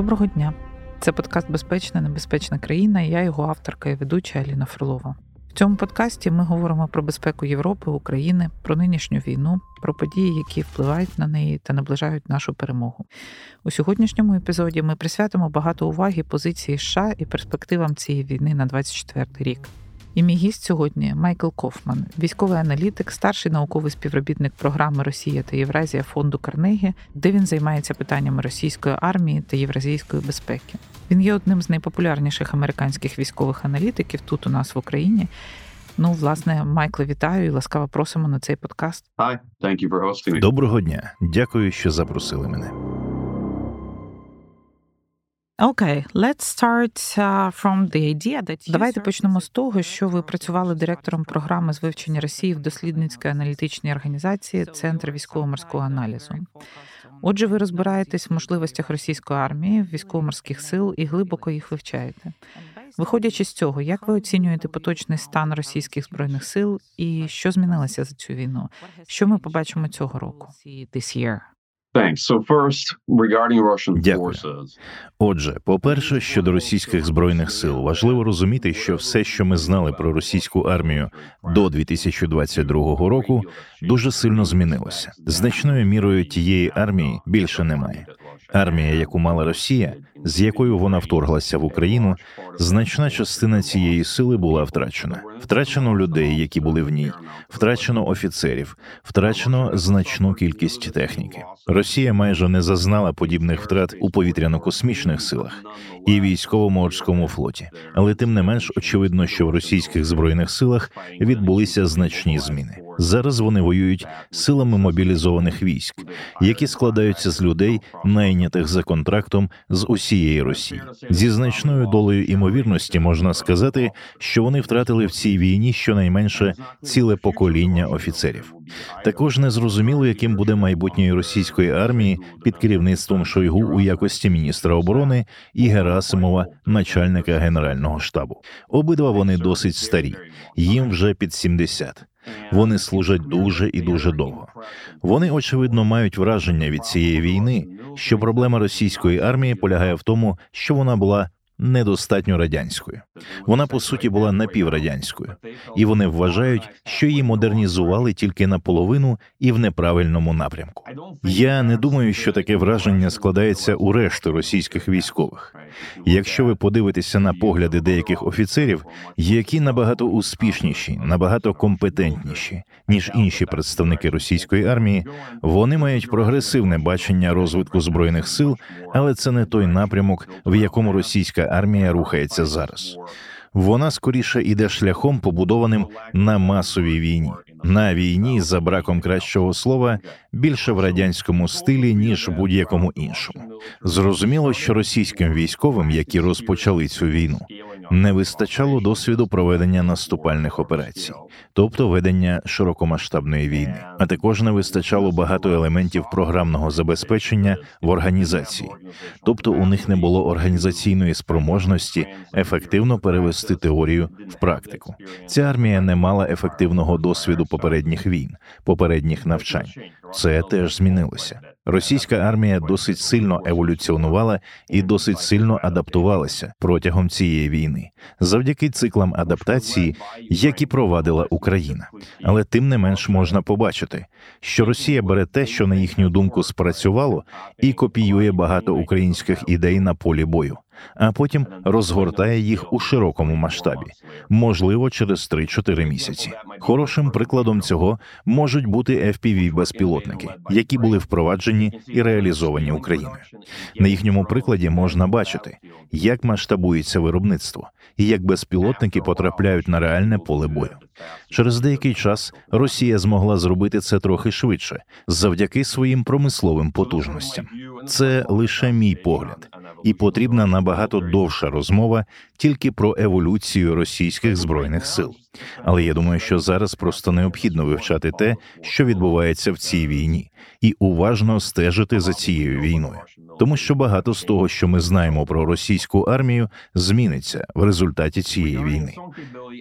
Доброго дня. Це подкаст «Безпечна небезпечна країна» і я його авторка і ведуча Аліна Фролова. В цьому подкасті ми говоримо про безпеку Європи, України, про нинішню війну, про події, які впливають на неї та наближають нашу перемогу. У сьогоднішньому епізоді ми присвятимо багато уваги позиції США і перспективам цієї війни на 2024 рік. І мій гість сьогодні – Майкл Кофман, військовий аналітик, старший науковий співробітник програми «Росія та Євразія» фонду Карнегі, де він займається питаннями російської армії та євразійської безпеки. Він є одним з найпопулярніших американських військових аналітиків тут у нас в Україні. Ну, власне, Майкл, вітаю і ласкаво просимо на цей подкаст. Hi, thank you for hosting me. Доброго дня. Дякую, що запросили мене. Давайте почнемо з того, що ви працювали директором програми з вивчення Росії в дослідницькій аналітичній організації «Центр військово-морського аналізу». Отже, ви розбираєтесь в можливостях російської армії, військово-морських сил і глибоко їх вивчаєте. Виходячи з цього, як ви оцінюєте поточний стан російських збройних сил і що змінилося за цю війну? Що ми побачимо цього року? Дякую. Отже, по-перше, щодо російських збройних сил, важливо розуміти, що все, що ми знали про російську армію до 2022 року, дуже сильно змінилося. Значною мірою тієї армії більше немає. Армія, яку мала Росія, з якою вона вторглася в Україну, значна частина цієї сили була втрачена. Втрачено людей, які були в ній, втрачено офіцерів, втрачено значну кількість техніки. Росія майже не зазнала подібних втрат у повітряно-космічних силах і військово-морському флоті. Але тим не менш очевидно, що в російських збройних силах відбулися значні зміни. Зараз вони воюють силами мобілізованих військ, які складаються з людей, найнятих за контрактом з усієї Росії. Зі значною долею імовірності можна сказати, що вони втратили в цій війні щонайменше ціле покоління офіцерів. Також незрозуміло, яким буде майбутнє російської армії під керівництвом Шойгу у якості міністра оборони і Герасимова, начальника Генерального штабу. Обидва вони досить старі, їм вже під 70. Вони служать дуже і дуже довго. Вони, очевидно, мають враження від цієї війни, що проблема російської армії полягає в тому, що вона була недостатньо радянською. Вона, по суті, була напіврадянською. І вони вважають, що її модернізували тільки наполовину і в неправильному напрямку. Я не думаю, що таке враження складається у решти російських військових. Якщо ви подивитеся на погляди деяких офіцерів, які набагато успішніші, набагато компетентніші, ніж інші представники російської армії, вони мають прогресивне бачення розвитку Збройних сил, але це не той напрямок, в якому російська армія рухається зараз. Вона скоріше іде шляхом, побудованим на масовій війні. На війні, за браком кращого слова, більше в радянському стилі, ніж будь-якому іншому. Зрозуміло, що російським військовим, які розпочали цю війну, не вистачало досвіду проведення наступальних операцій, тобто ведення широкомасштабної війни. А також не вистачало багато елементів програмного забезпечення в організації, тобто у них не було організаційної спроможності ефективно перевести теорію в практику. Ця армія не мала ефективного досвіду попередніх війн, попередніх навчань. Це теж змінилося. Російська армія досить сильно еволюціонувала і досить сильно адаптувалася протягом цієї війни, завдяки циклам адаптації, які провадила Україна. Але тим не менш можна побачити, що Росія бере те, що, на їхню думку, спрацювало, і копіює багато українських ідей на полі бою, а потім розгортає їх у широкому масштабі, можливо, через 3-4 місяці. Хорошим прикладом цього можуть бути FPV-безпілотники, які були впроваджені і реалізовані Україною. На їхньому прикладі можна бачити, як масштабується виробництво і як безпілотники потрапляють на реальне поле бою. Через деякий час Росія змогла зробити це трохи швидше, завдяки своїм промисловим потужностям. Це лише мій погляд, і потрібна набагато довша розмова тільки про еволюцію російських збройних сил. Але я думаю, що зараз просто необхідно вивчати те, що відбувається в цій війні, і уважно стежити за цією війною. Тому що багато з того, що ми знаємо про російську армію, зміниться в результаті цієї війни.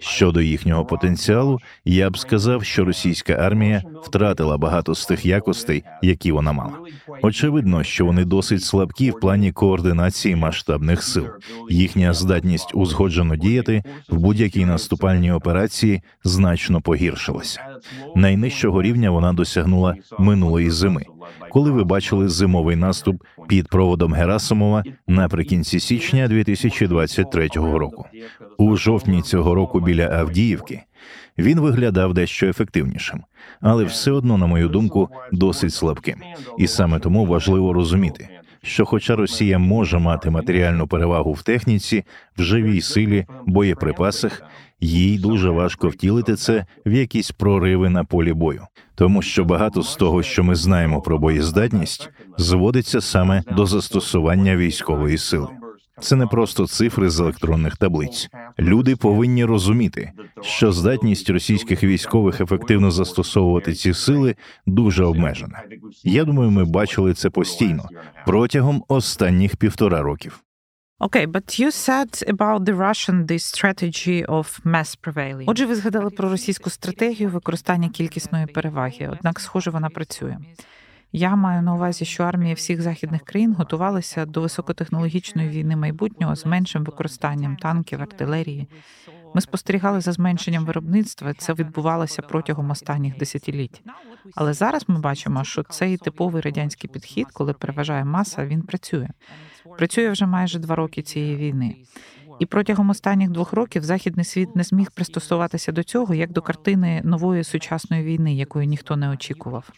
Щодо їхнього потенціалу, я б сказав, що російська армія втратила багато з тих якостей, які вона мала. Очевидно, що вони досить слабкі в плані координації масштабних сил. Їхня здатність узгоджено діяти в будь-якій наступальній операції значно погіршилася. Найнижчого рівня вона досягнула минулої зими, коли ви бачили зимовий наступ під проводом Герасимова наприкінці січня 2023 року. У жовтні цього року біля Авдіївки він виглядав дещо ефективнішим, але все одно, на мою думку, досить слабким. І саме тому важливо розуміти, що хоча Росія може мати матеріальну перевагу в техніці, в живій силі, боєприпасах, їй дуже важко втілити це в якісь прориви на полі бою. Тому що багато з того, що ми знаємо про боєздатність, зводиться саме до застосування військової сили. Це не просто цифри з електронних таблиць. Люди повинні розуміти, що здатність російських військових ефективно застосовувати ці сили дуже обмежена. Я думаю, ми бачили це постійно протягом останніх 1,5 року. Окей, but you said about the Russian the strategy of mass prevailing. Отже, ви згадали про російську стратегію використання кількісної переваги, однак, схоже, вона працює. Я маю на увазі, що армії всіх західних країн готувалися до високотехнологічної війни майбутнього з меншим використанням танків, артилерії. Ми спостерігали за зменшенням виробництва, це відбувалося протягом останніх десятиліть. Але зараз ми бачимо, що цей типовий радянський підхід, коли переважає маса, він працює. Працює вже майже 2 роки цієї війни. І протягом останніх 2 років західний світ не зміг пристосуватися до цього, як до картини нової сучасної війни, якої ніхто не очікував.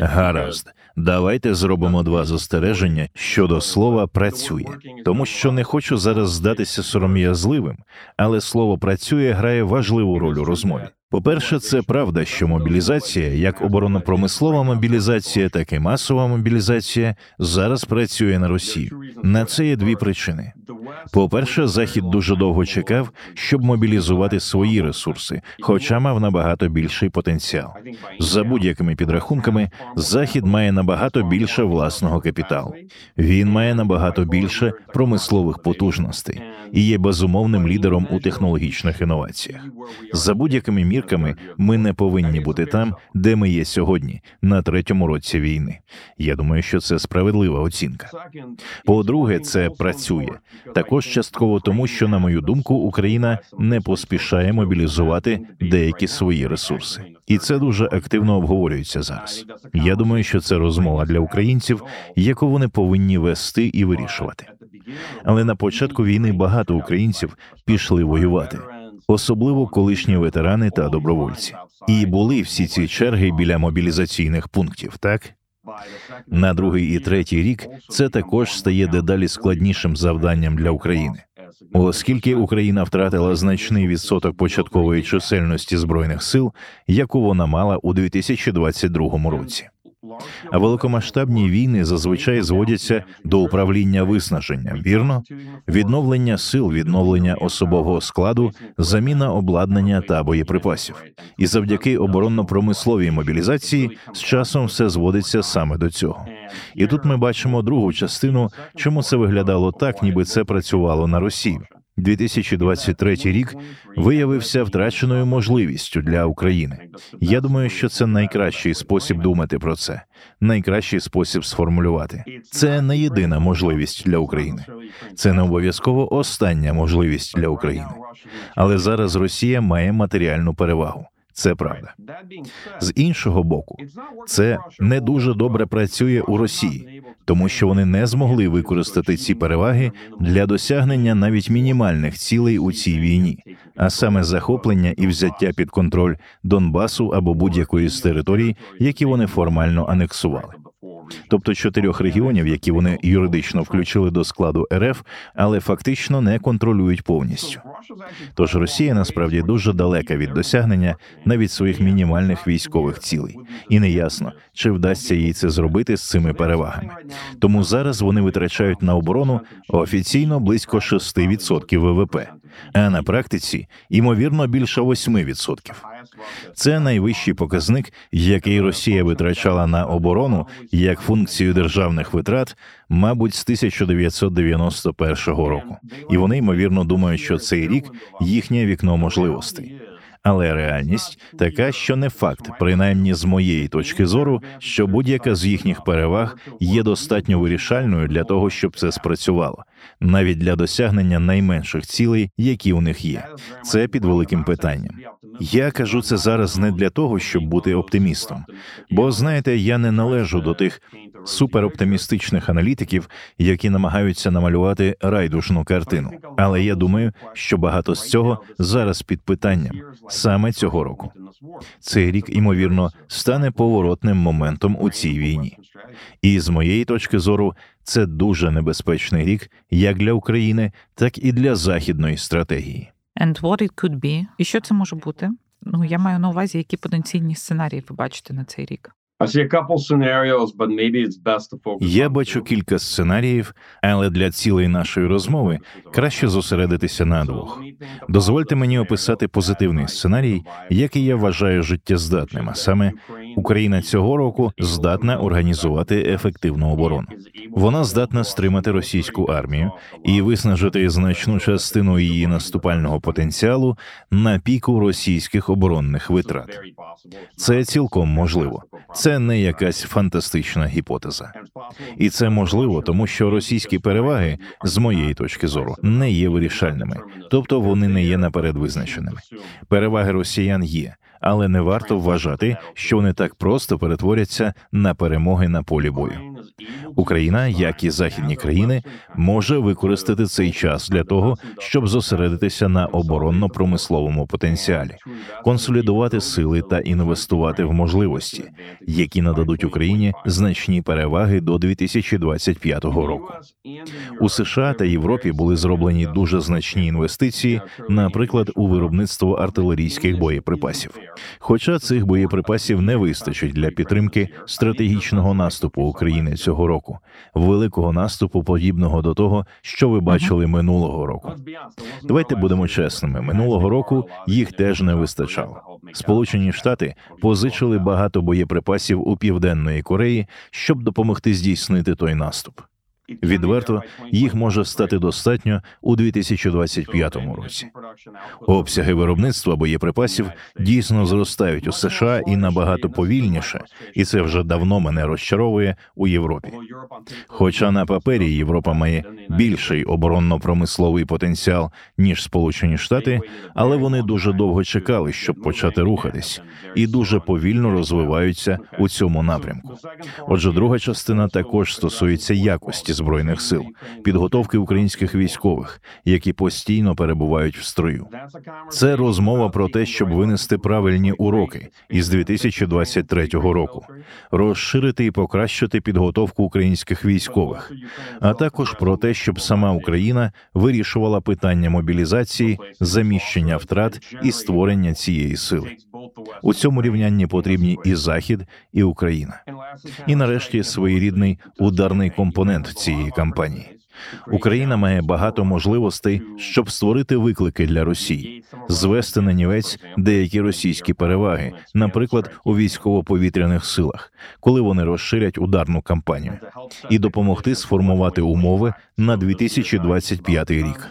Гаразд. Давайте зробимо 2 застереження щодо слова «працює». Тому що не хочу зараз здатися сором'язливим, але слово «працює» грає важливу роль у розмові. По-перше, це правда, що мобілізація, як оборонно-промислова мобілізація, так і масова мобілізація, зараз працює на Росію. На це є 2 причини. По-перше, Захід дуже довго чекав, щоб мобілізувати свої ресурси, хоча мав набагато більший потенціал. За будь-якими підрахунками, Захід має набагато більше власного капіталу. Він має набагато більше промислових потужностей і є безумовним лідером у технологічних інноваціях. За будь-якими мірками, ми не повинні бути там, де ми є сьогодні, на 3-му році війни. Я думаю, що це справедлива оцінка. По-друге, це працює. Також частково тому, що, на мою думку, Україна не поспішає мобілізувати деякі свої ресурси. І це дуже активно обговорюється зараз. Я думаю, що це розмова для українців, яку вони повинні вести і вирішувати. Але на початку війни багато українців пішли воювати. Особливо колишні ветерани та добровольці. І були всі ці черги біля мобілізаційних пунктів, так? На 2-й і 3-й рік це також стає дедалі складнішим завданням для України. Оскільки Україна втратила значний відсоток початкової чисельності Збройних сил, яку вона мала у 2022 році. А великомасштабні війни зазвичай зводяться до управління виснаженням, вірно? Відновлення сил, відновлення особового складу, заміна обладнання та боєприпасів. І завдяки оборонно-промисловій мобілізації з часом все зводиться саме до цього. І тут ми бачимо 2-у частину, чому це виглядало так, ніби це працювало на Росію. 2023 рік виявився втраченою можливістю для України. Я думаю, що це найкращий спосіб думати про це, найкращий спосіб сформулювати. Це не єдина можливість для України. Це не обов'язково остання можливість для України. Але зараз Росія має матеріальну перевагу. Це правда. З іншого боку, це не дуже добре працює у Росії, тому що вони не змогли використати ці переваги для досягнення навіть мінімальних цілей у цій війні, а саме захоплення і взяття під контроль Донбасу або будь-якої з територій, які вони формально анексували. Тобто 4 регіонів, які вони юридично включили до складу РФ, але фактично не контролюють повністю. Тож Росія насправді дуже далека від досягнення навіть своїх мінімальних військових цілей. І неясно, чи вдасться їй це зробити з цими перевагами. Тому зараз вони витрачають на оборону офіційно близько 6% ВВП, а на практиці, ймовірно, більше 8%. Це найвищий показник, який Росія витрачала на оборону як функцію державних витрат, мабуть, з 1991 року. І вони, ймовірно, думають, що цей рік – їхнє вікно можливостей. Але реальність така, що не факт, принаймні з моєї точки зору, що будь-яка з їхніх переваг є достатньо вирішальною для того, щоб це спрацювало. Навіть для досягнення найменших цілей, які у них є. Це під великим питанням. Я кажу це зараз не для того, щоб бути оптимістом. Бо, знаєте, я не належу до тих супероптимістичних аналітиків, які намагаються намалювати райдужну картину. Але я думаю, що багато з цього зараз під питанням. Саме цього року. Цей рік, ймовірно, стане поворотним моментом у цій війні. І з моєї точки зору, це дуже небезпечний рік як для України, так і для західної стратегії. And what it could be? І що це може бути? Ну, я маю на увазі, які потенційні сценарії ви бачите на цей рік. Я бачу кілька сценаріїв, але для цілей нашої розмови краще зосередитися на двох. Дозвольте мені описати позитивний сценарій, який я вважаю життєздатним, а саме Україна цього року здатна організувати ефективну оборону. Вона здатна стримати російську армію і виснажити значну частину її наступального потенціалу на піку російських оборонних витрат. Це цілком можливо. Це не якась фантастична гіпотеза. І це можливо, тому що російські переваги, з моєї точки зору, не є вирішальними. Тобто вони не є наперед визначеними. Переваги росіян є, але не варто вважати, що вони так просто перетворяться на перемоги на полі бою. Україна, як і західні країни, може використати цей час для того, щоб зосередитися на оборонно-промисловому потенціалі, консолідувати сили та інвестувати в можливості, які нададуть Україні значні переваги до 2025 року. У США та Європі були зроблені дуже значні інвестиції, наприклад, у виробництво артилерійських боєприпасів. Хоча цих боєприпасів не вистачить для підтримки стратегічного наступу України цього року, великого наступу, подібного до того, що ви бачили минулого року. Давайте будемо чесними, минулого року їх теж не вистачало. Сполучені Штати позичили багато боєприпасів у Південної Кореї, щоб допомогти здійснити той наступ. Відверто, їх може стати достатньо у 2025 році. Обсяги виробництва боєприпасів дійсно зростають у США і набагато повільніше, і це вже давно мене розчаровує у Європі. Хоча на папері Європа має більший оборонно-промисловий потенціал, ніж Сполучені Штати, але вони дуже довго чекали, щоб почати рухатись, і дуже повільно розвиваються у цьому напрямку. Отже, друга частина також стосується якості Збройних сил, підготовки українських військових, які постійно перебувають в строю. Це розмова про те, щоб винести правильні уроки із 2023 року, розширити і покращити підготовку українських військових, а також про те, щоб сама Україна вирішувала питання мобілізації, заміщення втрат і створення цієї сили. У цьому рівнянні потрібні і Захід, і Україна. І нарешті своєрідний ударний компонент цієї кампанії. Україна має багато можливостей, щоб створити виклики для Росії, звести на нівець деякі російські переваги, наприклад, у військово-повітряних силах, коли вони розширять ударну кампанію, і допомогти сформувати умови на 2025 рік.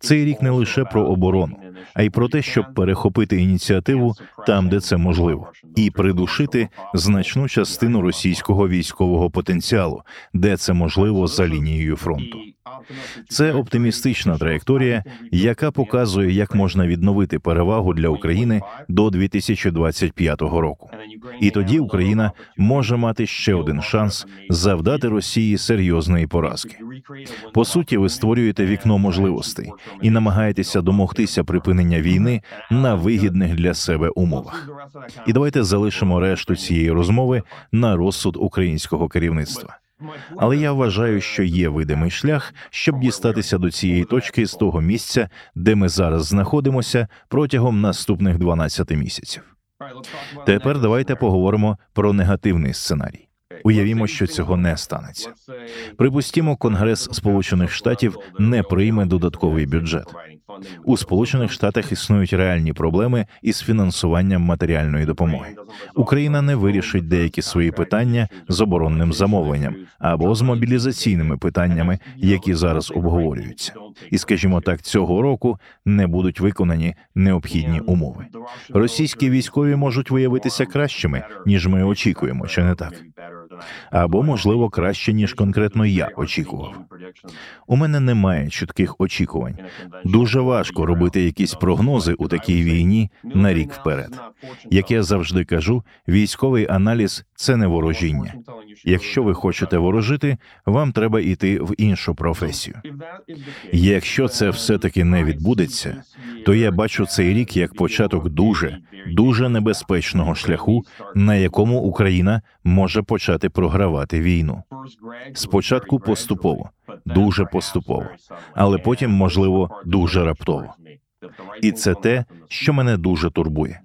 Цей рік не лише про оборону, а й про те, щоб перехопити ініціативу там, де це можливо, і придушити значну частину російського військового потенціалу, де це можливо за лінією фронту. Це оптимістична траєкторія, яка показує, як можна відновити перевагу для України до 2025 року. І тоді Україна може мати ще один шанс завдати Росії серйозної поразки. По суті, ви створюєте вікно можливостей і намагаєтеся домогтися припинення війни на вигідних для себе умовах. І давайте залишимо решту цієї розмови на розсуд українського керівництва. Але я вважаю, що є видимий шлях, щоб дістатися до цієї точки з того місця, де ми зараз знаходимося протягом наступних 12 місяців. Тепер давайте поговоримо про негативний сценарій. Уявімо, що цього не станеться. Припустімо, Конгрес Сполучених Штатів не прийме додатковий бюджет. У Сполучених Штатах існують реальні проблеми із фінансуванням матеріальної допомоги. Україна не вирішить деякі свої питання з оборонним замовленням або з мобілізаційними питаннями, які зараз обговорюються. І, скажімо так, цього року не будуть виконані необхідні умови. Російські військові можуть виявитися кращими, ніж ми очікуємо, чи не так? Або, можливо, краще, ніж конкретно я очікував. У мене немає чітких очікувань. Дуже важко робити якісь прогнози у такій війні на рік вперед. Як я завжди кажу, військовий аналіз – це не ворожіння. Якщо ви хочете ворожити, вам треба йти в іншу професію. Якщо це все-таки не відбудеться, то я бачу цей рік як початок дуже, дуже небезпечного шляху, на якому Україна може почати програвати війну. Спочатку поступово, дуже поступово, але потім, можливо, дуже раптово. І це те, що мене дуже турбує.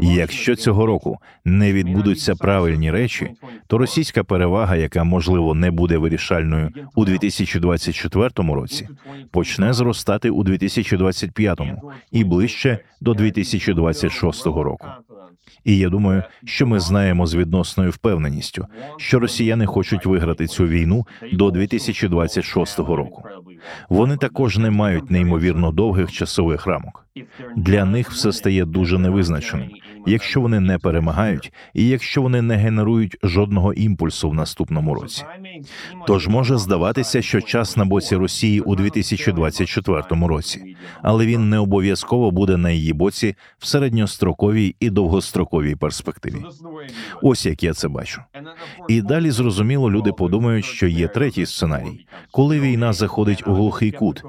Якщо цього року не відбудуться правильні речі, то російська перевага, яка, можливо, не буде вирішальною у 2024 році, почне зростати у 2025 і ближче до 2026 року. І я думаю, що ми знаємо з відносною впевненістю, що росіяни хочуть виграти цю війну до 2026 року. Вони також не мають неймовірно довгих часових рамок. Для них все стає дуже невизначеним, якщо вони не перемагають і якщо вони не генерують жодного імпульсу в наступному році. Тож може здаватися, що час на боці Росії у 2024 році, але він не обов'язково буде на її боці в середньостроковій і довгостроковій перспективі. Ось як я це бачу. І далі, зрозуміло, люди подумають, що є третій сценарій, коли війна заходить у глухий кут.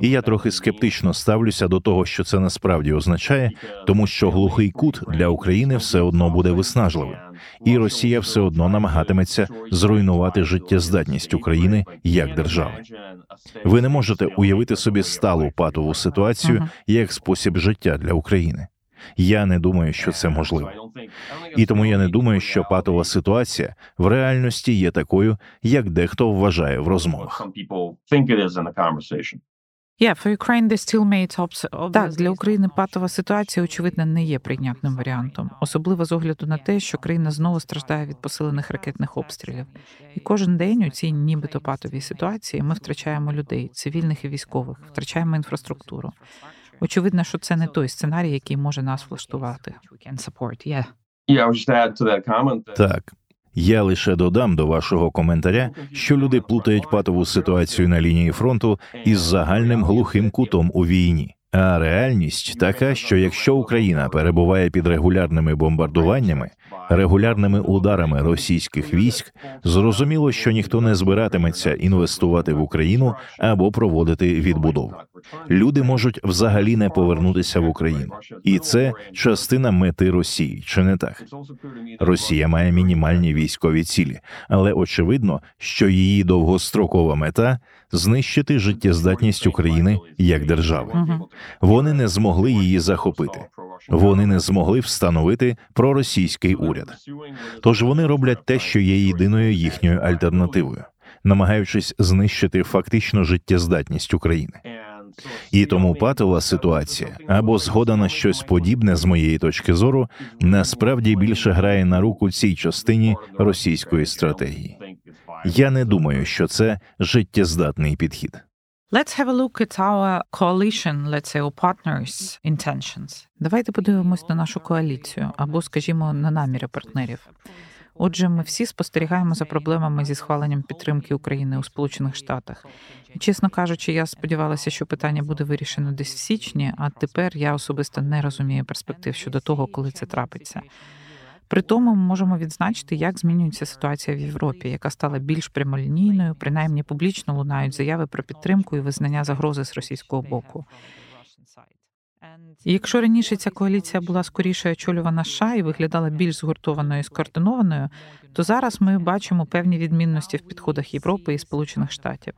І я трохи скептично ставлюся до того, що це насправді означає, тому що глухий кут для України все одно буде виснажливим. І Росія все одно намагатиметься зруйнувати життєздатність України як держави. Ви не можете уявити собі сталу патову ситуацію як спосіб життя для України. Я не думаю, що це можливо. І тому я не думаю, що патова ситуація в реальності є такою, як дехто вважає в розмовах. Так, для України патова ситуація, очевидно, не є прийнятним варіантом, особливо з огляду на те, що країна знову страждає від посилених ракетних обстрілів. І кожен день у цій нібито патовій ситуації ми втрачаємо людей, цивільних і військових, втрачаємо інфраструктуру. Очевидно, що це не той сценарій, який може нас влаштувати. Так. Я лише додам до вашого коментаря, що люди плутають патову ситуацію на лінії фронту із загальним глухим кутом у війні. А реальність така, що якщо Україна перебуває під регулярними бомбардуваннями, регулярними ударами російських військ, зрозуміло, що ніхто не збиратиметься інвестувати в Україну або проводити відбудову. Люди можуть взагалі не повернутися в Україну. І це частина мети Росії, чи не так? Росія має мінімальні військові цілі, але очевидно, що її довгострокова мета – знищити життєздатність України як держави. Вони не змогли її захопити. Вони не змогли встановити проросійський уряд. Тож вони роблять те, що є єдиною їхньою альтернативою, намагаючись знищити фактично життєздатність України. І тому патова ситуація, або згода на щось подібне, з моєї точки зору, насправді більше грає на руку цій частині російської стратегії. Я не думаю, що це життєздатний підхід. Давайте подивимось на нашу коаліцію, або, скажімо, на наміри партнерів. Отже, ми всі спостерігаємо за проблемами зі схваленням підтримки України у Сполучених Штатах. І, чесно кажучи, я сподівалася, що питання буде вирішено десь в січні, а тепер я особисто не розумію перспектив щодо того, коли це трапиться. При тому ми можемо відзначити, як змінюється ситуація в Європі, яка стала більш прямолінійною, принаймні публічно лунають заяви про підтримку і визнання загрози з російського боку. І якщо раніше ця коаліція була скоріше очолювана США і виглядала більш згуртованою і скоординованою, то зараз ми бачимо певні відмінності в підходах Європи і Сполучених Штатів.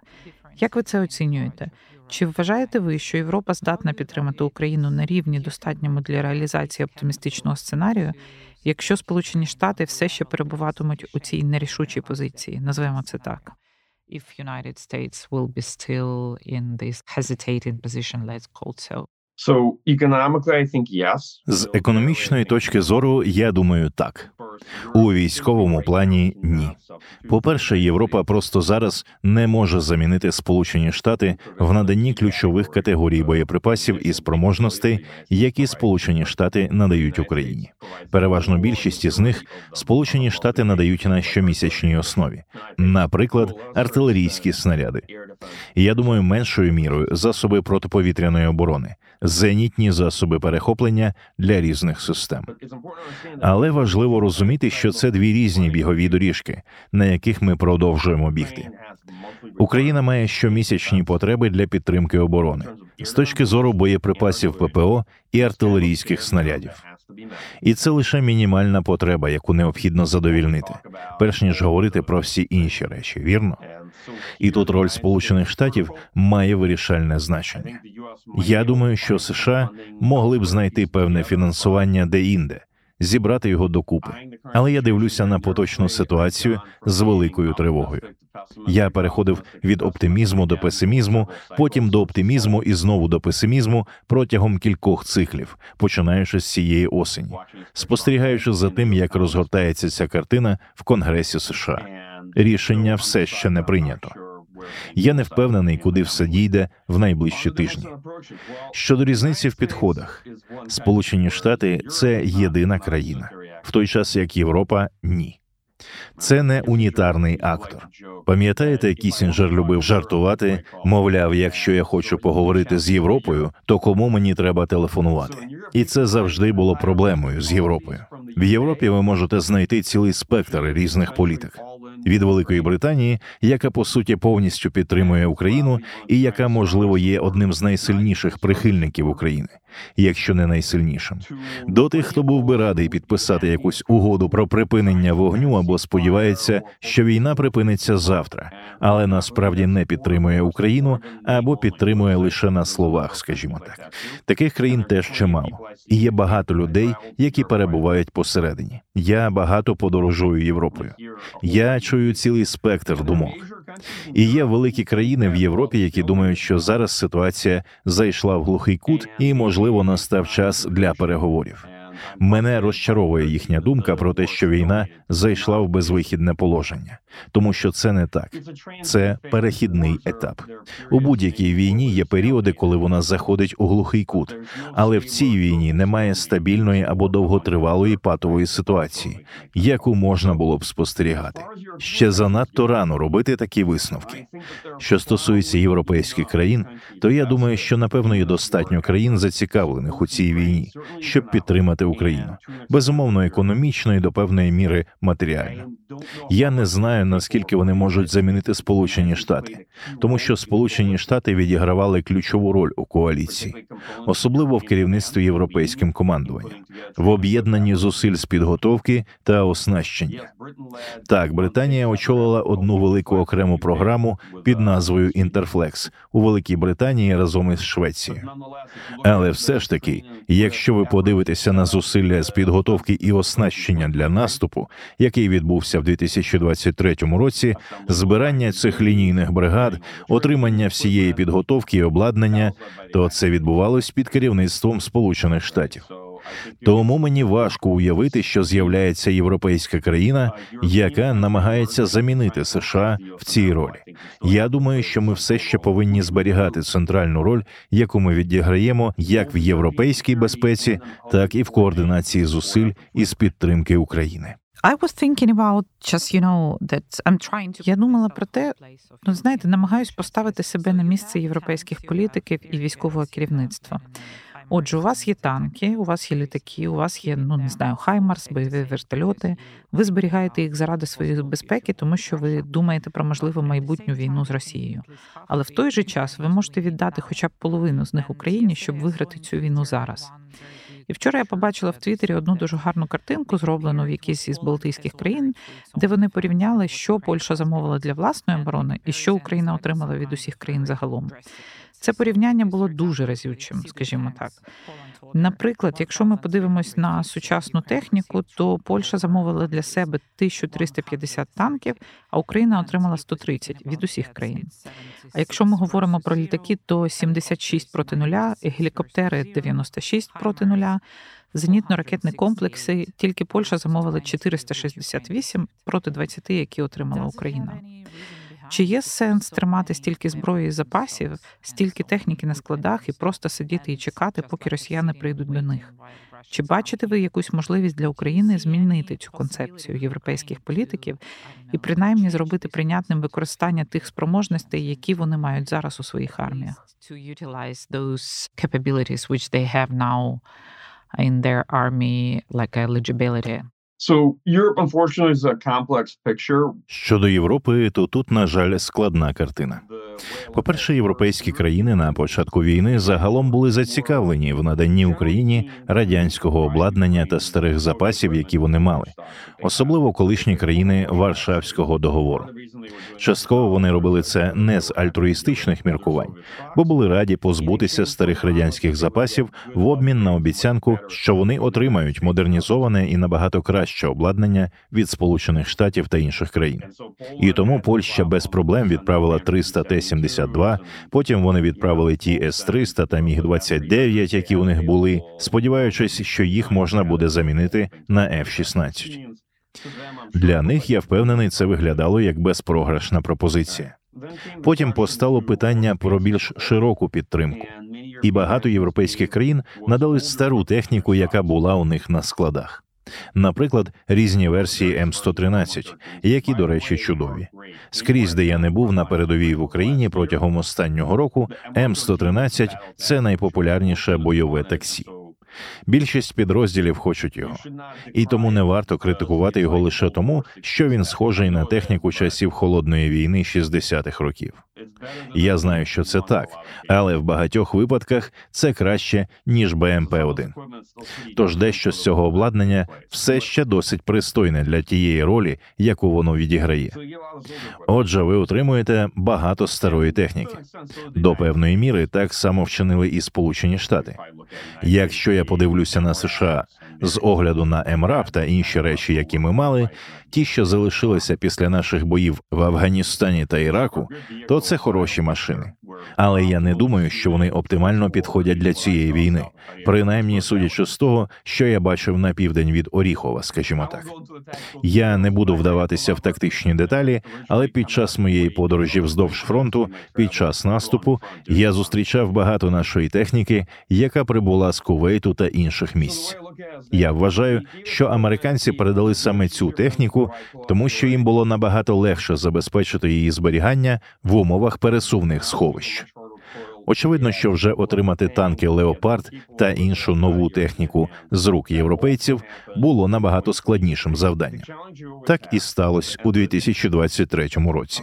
Як ви це оцінюєте? Чи вважаєте ви, що Європа здатна підтримати Україну на рівні, достатньому для реалізації оптимістичного сценарію, якщо Сполучені Штати все ще перебуватимуть у цій нерішучій позиції, назвемо це так? If United States will be still in this hesitating position, let's call it so. З економічної точки зору, я думаю, так. У військовому плані – ні. По-перше, Європа просто зараз не може замінити Сполучені Штати в наданні ключових категорій боєприпасів і спроможностей, які Сполучені Штати надають Україні. Переважно більшість із них Сполучені Штати надають на щомісячній основі. Наприклад, артилерійські снаряди. Я думаю, меншою мірою засоби протиповітряної оборони, зенітні засоби перехоплення для різних систем. Але важливо розуміти, що це дві різні бігові доріжки, на яких ми продовжуємо бігти. Україна має щомісячні потреби для підтримки оборони з точки зору боєприпасів ППО і артилерійських снарядів. І це лише мінімальна потреба, яку необхідно задовільнити, перш ніж говорити про всі інші речі, вірно? І тут роль Сполучених Штатів має вирішальне значення. Я думаю, що США могли б знайти певне фінансування де-інде, зібрати його докупи. Але я дивлюся на поточну ситуацію з великою тривогою. Я переходив від оптимізму до песимізму, потім до оптимізму і знову до песимізму протягом кількох циклів, починаючи з цієї осені, спостерігаючи за тим, як розгортається ця картина в Конгресі США. Рішення все ще не прийнято. Я не впевнений, куди все дійде в найближчі тижні. Щодо різниці в підходах, Сполучені Штати – це єдина країна, в той час як Європа – ні. Це не унітарний актор. Пам'ятаєте, Кісінджер любив жартувати, мовляв, якщо я хочу поговорити з Європою, то кому мені треба телефонувати? І це завжди було проблемою з Європою. В Європі ви можете знайти цілий спектр різних політик. Від Великої Британії, яка, по суті, повністю підтримує Україну і яка, можливо, є одним з найсильніших прихильників України, якщо не найсильнішим. До тих, хто був би радий підписати якусь угоду про припинення вогню або сподівається, що війна припиниться завтра, але насправді не підтримує Україну або підтримує лише на словах, скажімо так. Таких країн теж чимало. І є багато людей, які перебувають посередині. Я багато подорожую Європою. Я чую цілий спектр думок. І є великі країни в Європі, які думають, що зараз ситуація зайшла в глухий кут і, можливо, настав час для переговорів. Мене розчаровує їхня думка про те, що війна зайшла в безвихідне положення. Тому що це не так. Це перехідний етап. У будь-якій війні є періоди, коли вона заходить у глухий кут. Але в цій війні немає стабільної або довготривалої патової ситуації, яку можна було б спостерігати. Ще занадто рано робити такі висновки. Що стосується європейських країн, то я думаю, що, напевно, є достатньо країн, зацікавлених у цій війні, щоб підтримати Україну. Безумовно, економічно і до певної міри матеріально. Я не знаю, наскільки вони можуть замінити Сполучені Штати, тому що Сполучені Штати відігравали ключову роль у коаліції, особливо в керівництві європейським командуванням, в об'єднанні зусиль з підготовки та оснащення. Так, Британія очолила одну велику окрему програму під назвою «Інтерфлекс» у Великій Британії разом із Швецією. Але все ж таки, якщо ви подивитеся на зусилля з підготовки і оснащення для наступу, який відбувся в 2023 році, збирання цих лінійних бригад, отримання всієї підготовки і обладнання, то це відбувалось під керівництвом Сполучених Штатів. Тому мені важко уявити, що з'являється європейська країна, яка намагається замінити США в цій ролі. Я думаю, що ми все ще повинні зберігати центральну роль, яку ми відіграємо як в європейській безпеці, так і в координації зусиль із підтримки України. Я думала про те, намагаюсь поставити себе на місце європейських політиків і військового керівництва. Отже, у вас є танки, у вас є літаки, у вас є, Хаймарс, бойові вертольоти. Ви зберігаєте їх заради своєї безпеки, тому що ви думаєте про можливу майбутню війну з Росією. Але в той же час ви можете віддати хоча б половину з них Україні, щоб виграти цю війну зараз. І вчора я побачила в Твіттері одну дуже гарну картинку, зроблену в якійсь із Балтійських країн, де вони порівняли, що Польща замовила для власної оборони і що Україна отримала від усіх країн загалом. Це порівняння було дуже разючим, скажімо так. Наприклад, якщо ми подивимось на сучасну техніку, то Польща замовила для себе 1350 танків, а Україна отримала 130 від усіх країн. А якщо ми говоримо про літаки, то 76 проти нуля, гелікоптери 96 проти нуля, зенітно-ракетні комплекси, тільки Польща замовила 468 проти 20, які отримала Україна. Чи є сенс тримати стільки зброї і запасів, стільки техніки на складах і просто сидіти і чекати, поки росіяни прийдуть до них? Чи бачите ви якусь можливість для України змінити цю концепцію європейських політиків і принаймні зробити прийнятним використання тих спроможностей, які вони мають зараз у своїх арміях? Щодо Європи, то тут, на жаль, складна картина. По-перше, європейські країни на початку війни загалом були зацікавлені в наданні Україні радянського обладнання та старих запасів, які вони мали, особливо колишні країни Варшавського договору. Частково вони робили це не з альтруїстичних міркувань, бо були раді позбутися старих радянських запасів в обмін на обіцянку, що вони отримають модернізоване і набагато краще обладнання від Сполучених Штатів та інших країн. І тому Польща без проблем відправила 300 Т-72, потім вони відправили ті С-300 та Міг-29, які у них були, сподіваючись, що їх можна буде замінити на F-16. Для них, я впевнений, це виглядало як безпрограшна пропозиція. Потім постало питання про більш широку підтримку. І багато європейських країн надали стару техніку, яка була у них на складах. Наприклад, різні версії М113, які, до речі, чудові. Скрізь, де я не був на передовій в Україні протягом останнього року, М113 – це найпопулярніше бойове таксі. Більшість підрозділів хочуть його. І тому не варто критикувати його лише тому, що він схожий на техніку часів Холодної війни 60-х років. Я знаю, що це так, але в багатьох випадках це краще, ніж БМП-1. Тож дещо з цього обладнання все ще досить пристойне для тієї ролі, яку воно відіграє. Отже, ви отримуєте багато старої техніки. До певної міри так само вчинили і Сполучені Штати. Якщо я подивлюся на США з огляду на МРАП та інші речі, які ми мали, ті, що залишилися після наших боїв в Афганістані та Іраку, то це хороші машини. Але я не думаю, що вони оптимально підходять для цієї війни. Принаймні, судячи з того, що я бачив на південь від Оріхова, скажімо так. Я не буду вдаватися в тактичні деталі, але під час моєї подорожі вздовж фронту, під час наступу, я зустрічав багато нашої техніки, яка прибула з Кувейту та інших місць. Я вважаю, що американці передали саме цю техніку, тому що їм було набагато легше забезпечити її зберігання в умовах пересувних сховищ. Очевидно, що вже отримати танки «Леопард» та іншу нову техніку з рук європейців було набагато складнішим завданням. Так і сталося у 2023 році.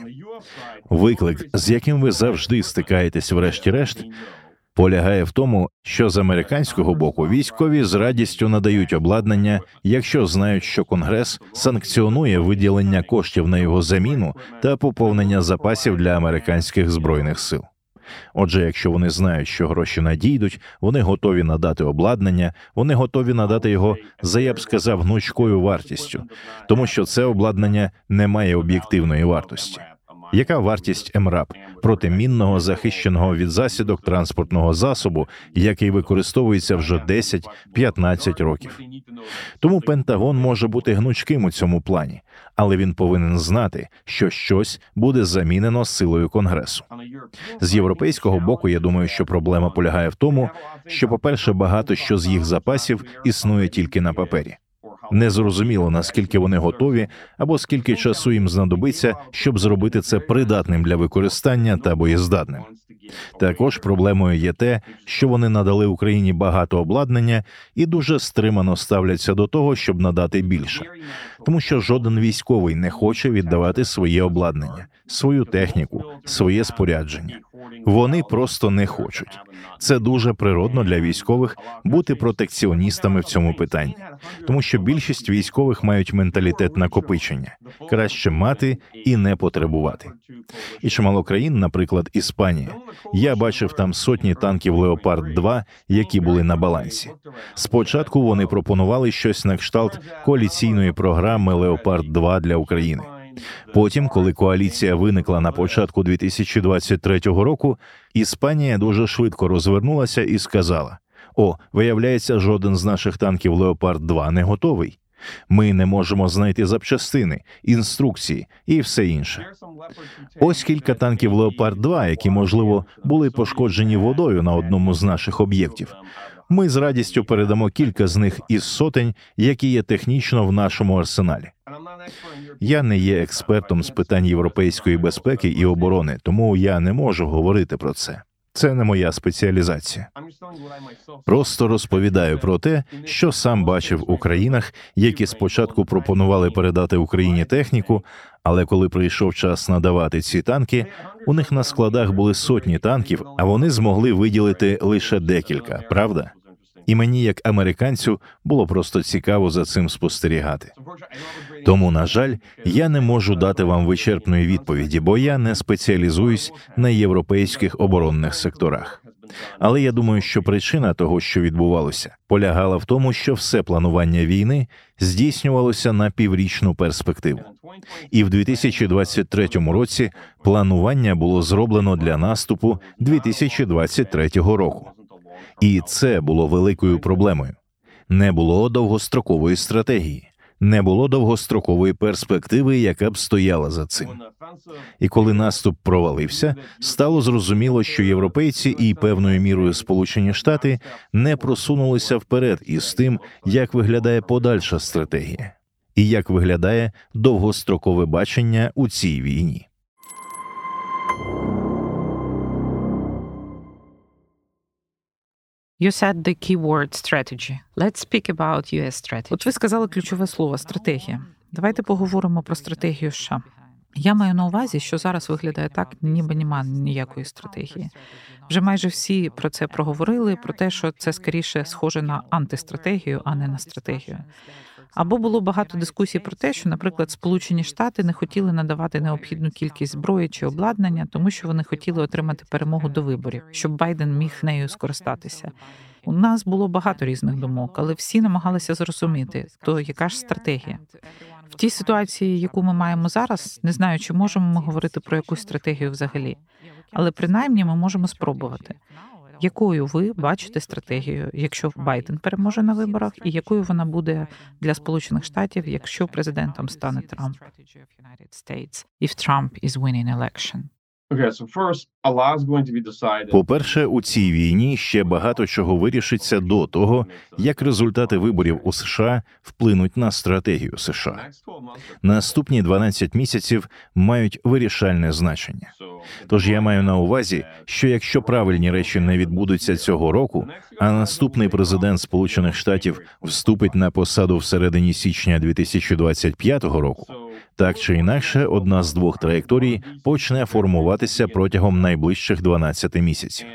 Виклик, з яким ви завжди стикаєтесь врешті-решт, полягає в тому, що з американського боку військові з радістю надають обладнання, якщо знають, що Конгрес санкціонує виділення коштів на його заміну та поповнення запасів для американських збройних сил. Отже, якщо вони знають, що гроші надійдуть, вони готові надати обладнання, вони готові надати його за, я б сказав, гнучкою вартістю, тому що це обладнання не має об'єктивної вартості. Яка вартість МРАП – протимінного захищеного від засідок транспортного засобу, який використовується вже 10-15 років? Тому Пентагон може бути гнучким у цьому плані, але він повинен знати, що щось буде замінено силою Конгресу. З європейського боку, я думаю, що проблема полягає в тому, що, по-перше, багато що з їх запасів існує тільки на папері. Незрозуміло, наскільки вони готові, або скільки часу їм знадобиться, щоб зробити це придатним для використання та боєздатним. Також проблемою є те, що вони надали Україні багато обладнання і дуже стримано ставляться до того, щоб надати більше. Тому що жоден військовий не хоче віддавати своє обладнання, свою техніку, своє спорядження. Вони просто не хочуть. Це дуже природно для військових бути протекціоністами в цьому питанні. Тому що більшість військових мають менталітет накопичення. Краще мати і не потребувати. І чимало країн, наприклад, Іспанія. Я бачив там сотні танків «Леопард-2», які були на балансі. Спочатку вони пропонували щось на кшталт коаліційної програми «Леопард-2» для України. Потім, коли коаліція виникла на початку 2023 року, Іспанія дуже швидко розвернулася і сказала: «О, виявляється, жоден з наших танків «Леопард-2» не готовий. Ми не можемо знайти запчастини, інструкції і все інше». Ось кілька танків «Леопард-2», які, можливо, були пошкоджені водою на одному з наших об'єктів. Ми з радістю передамо кілька з них із сотень, які є технічно в нашому арсеналі. Я не є експертом з питань європейської безпеки і оборони, тому я не можу говорити про це. Це не моя спеціалізація. Просто розповідаю про те, що сам бачив у країнах, які спочатку пропонували передати Україні техніку, але коли прийшов час надавати ці танки, у них на складах були сотні танків, а вони змогли виділити лише декілька, правда? І мені, як американцю, було просто цікаво за цим спостерігати. Тому, на жаль, я не можу дати вам вичерпної відповіді, бо я не спеціалізуюсь на європейських оборонних секторах. Але я думаю, що причина того, що відбувалося, полягала в тому, що все планування війни здійснювалося на піврічну перспективу. І в 2023 році планування було зроблено для наступу 2023 року. І це було великою проблемою. Не було довгострокової стратегії, не було довгострокової перспективи, яка б стояла за цим. І коли наступ провалився, стало зрозуміло, що європейці і певною мірою Сполучені Штати не просунулися вперед із тим, як виглядає подальша стратегія і як виглядає довгострокове бачення у цій війні. You said the keyword strategy. Let's speak about US strategy. От ви сказали ключове слово «стратегія». Давайте поговоримо про стратегію США. Я маю на увазі, що зараз виглядає так, ніби немає ніякої стратегії. Вже майже всі про це проговорили, про те, що це скоріше схоже на антистратегію, а не на стратегію. Або було багато дискусій про те, що, наприклад, Сполучені Штати не хотіли надавати необхідну кількість зброї чи обладнання, тому що вони хотіли отримати перемогу до виборів, щоб Байден міг нею скористатися. У нас було багато різних думок, але всі намагалися зрозуміти, то яка ж стратегія. В тій ситуації, яку ми маємо зараз, не знаю, чи можемо ми говорити про якусь стратегію взагалі, але принаймні ми можемо спробувати. Якою ви бачите стратегію, якщо Байден переможе на виборах, і якою вона буде для Сполучених Штатів, якщо президентом стане Трамп? По-перше, у цій війні ще багато чого вирішиться до того, як результати виборів у США вплинуть на стратегію США. Наступні 12 місяців мають вирішальне значення. Тож я маю на увазі, що якщо правильні речі не відбудуться цього року, а наступний президент Сполучених Штатів вступить на посаду всередині січня 2025 року, так чи інакше, одна з двох траєкторій почне формуватися протягом найближчих 12 місяців.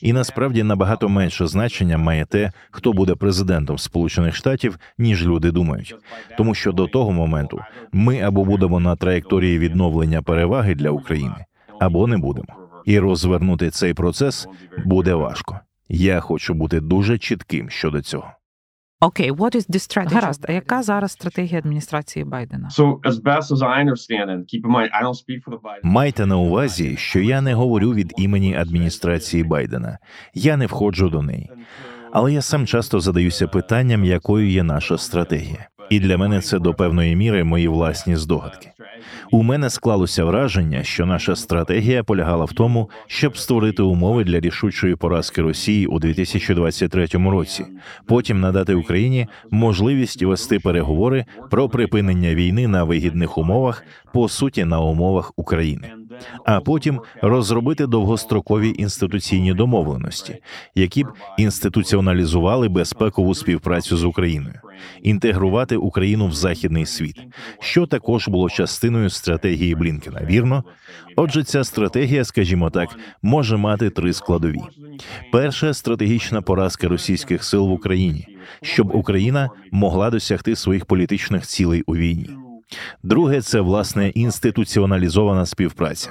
І насправді набагато менше значення має те, хто буде президентом Сполучених Штатів, ніж люди думають. Тому що до того моменту ми або будемо на траєкторії відновлення переваги для України, або не будемо. І розвернути цей процес буде важко. Я хочу бути дуже чітким щодо цього. Окей, what is the strategy? Гаразд, а яка зараз стратегія адміністрації Байдена? Майте на увазі, що я не говорю від імені адміністрації Байдена. Я не входжу до неї. Але я сам часто задаюся питанням, якою є наша стратегія. І для мене це до певної міри мої власні здогадки. У мене склалося враження, що наша стратегія полягала в тому, щоб створити умови для рішучої поразки Росії у 2023 році, потім надати Україні можливість вести переговори про припинення війни на вигідних умовах, по суті, на умовах України. А потім розробити довгострокові інституційні домовленості, які б інституціоналізували безпекову співпрацю з Україною, інтегрувати Україну в західний світ, що також було частиною стратегії Блінкена, вірно? Отже, ця стратегія, скажімо так, може мати три складові. Перша – стратегічна поразка російських сил в Україні, щоб Україна могла досягти своїх політичних цілей у війні. Друге – це, власне, інституціоналізована співпраця.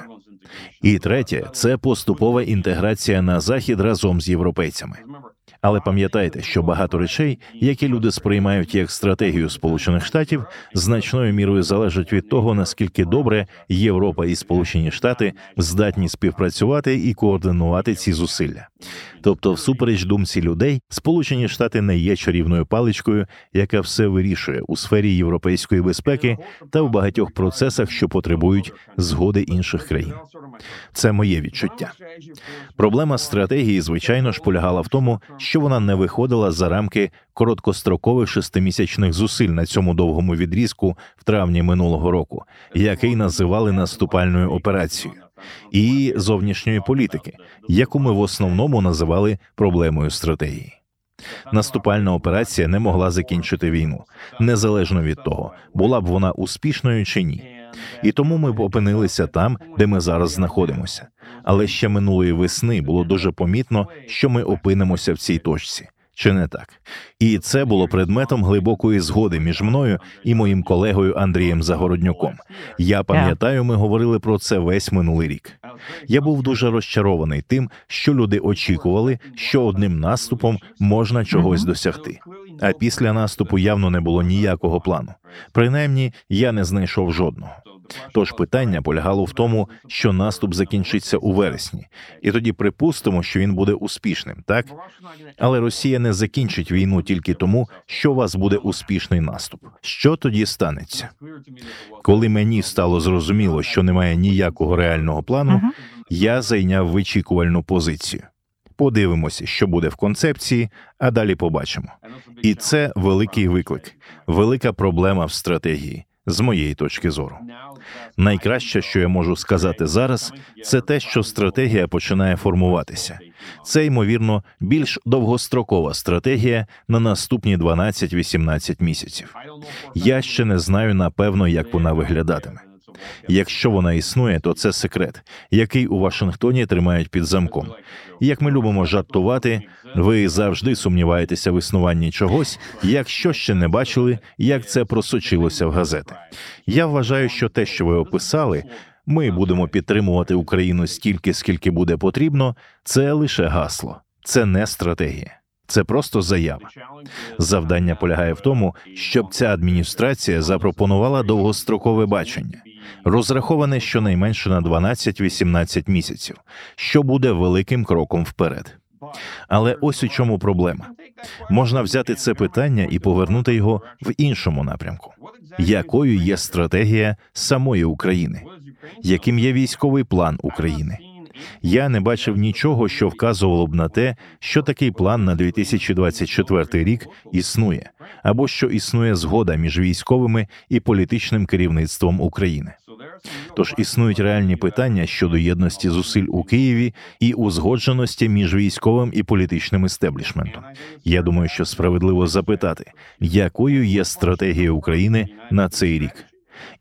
І третє – це поступова інтеграція на Захід разом з європейцями. Але пам'ятайте, що багато речей, які люди сприймають як стратегію Сполучених Штатів, значною мірою залежать від того, наскільки добре Європа і Сполучені Штати здатні співпрацювати і координувати ці зусилля. Тобто, всупереч думці людей, Сполучені Штати не є чарівною паличкою, яка все вирішує у сфері європейської безпеки та в багатьох процесах, що потребують згоди інших країн. Це моє відчуття. Проблема стратегії, звичайно ж, полягала в тому, що вона не виходила за рамки короткострокових шестимісячних зусиль на цьому довгому відрізку в травні минулого року, який називали наступальною операцією, і зовнішньої політики, яку ми в основному називали проблемою стратегії. Наступальна операція не могла закінчити війну, незалежно від того, була б вона успішною чи ні. І тому ми б опинилися там, де ми зараз знаходимося. Але ще минулої весни було дуже помітно, що ми опинимося в цій точці. Чи не так? І це було предметом глибокої згоди між мною і моїм колегою Андрієм Загороднюком. Я пам'ятаю, ми говорили про це весь минулий рік. Я був дуже розчарований тим, що люди очікували, що одним наступом можна чогось досягти. А після наступу явно не було ніякого плану. Принаймні, я не знайшов жодного. Тож питання полягало в тому, що наступ закінчиться у вересні. І тоді припустимо, що він буде успішним, так? Але Росія не закінчить війну тільки тому, що у вас буде успішний наступ. Що тоді станеться? Коли мені стало зрозуміло, що немає ніякого реального плану, я зайняв вичікувальну позицію. Подивимося, що буде в концепції, а далі побачимо. І це великий виклик, велика проблема в стратегії. З моєї точки зору. Найкраще, що я можу сказати зараз, це те, що стратегія починає формуватися. Це, ймовірно, більш довгострокова стратегія на наступні 12-18 місяців. Я ще не знаю, напевно, як вона виглядатиме. Якщо вона існує, то це секрет, який у Вашингтоні тримають під замком. Як ми любимо жартувати, ви завжди сумніваєтеся в існуванні чогось, якщо ще не бачили, як це просочилося в газети. Я вважаю, що те, що ви описали, ми будемо підтримувати Україну стільки, скільки буде потрібно, це лише гасло, це не стратегія. Це просто заява. Завдання полягає в тому, щоб ця адміністрація запропонувала довгострокове бачення, розраховане щонайменше на 12-18 місяців, що буде великим кроком вперед. Але ось у чому проблема. Можна взяти це питання і повернути його в іншому напрямку. Якою є стратегія самої України? Яким є військовий план України? Я не бачив нічого, що вказувало б на те, що такий план на 2024 рік існує, або що існує згода між військовими і політичним керівництвом України. Тож існують реальні питання щодо єдності зусиль у Києві і узгодженості між військовим і політичним істеблішментом. Я думаю, що справедливо запитати, якою є стратегія України на цей рік?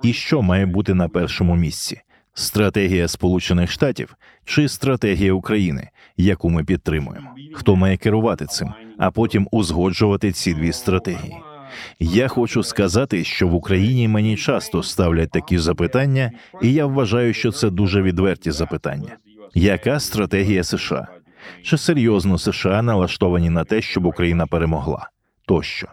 І що має бути на першому місці? Стратегія Сполучених Штатів чи стратегія України, яку ми підтримуємо? Хто має керувати цим, а потім узгоджувати ці дві стратегії? Я хочу сказати, що в Україні мені часто ставлять такі запитання, і я вважаю, що це дуже відверті запитання. Яка стратегія США? Чи серйозно США налаштовані на те, щоб Україна перемогла? Тощо.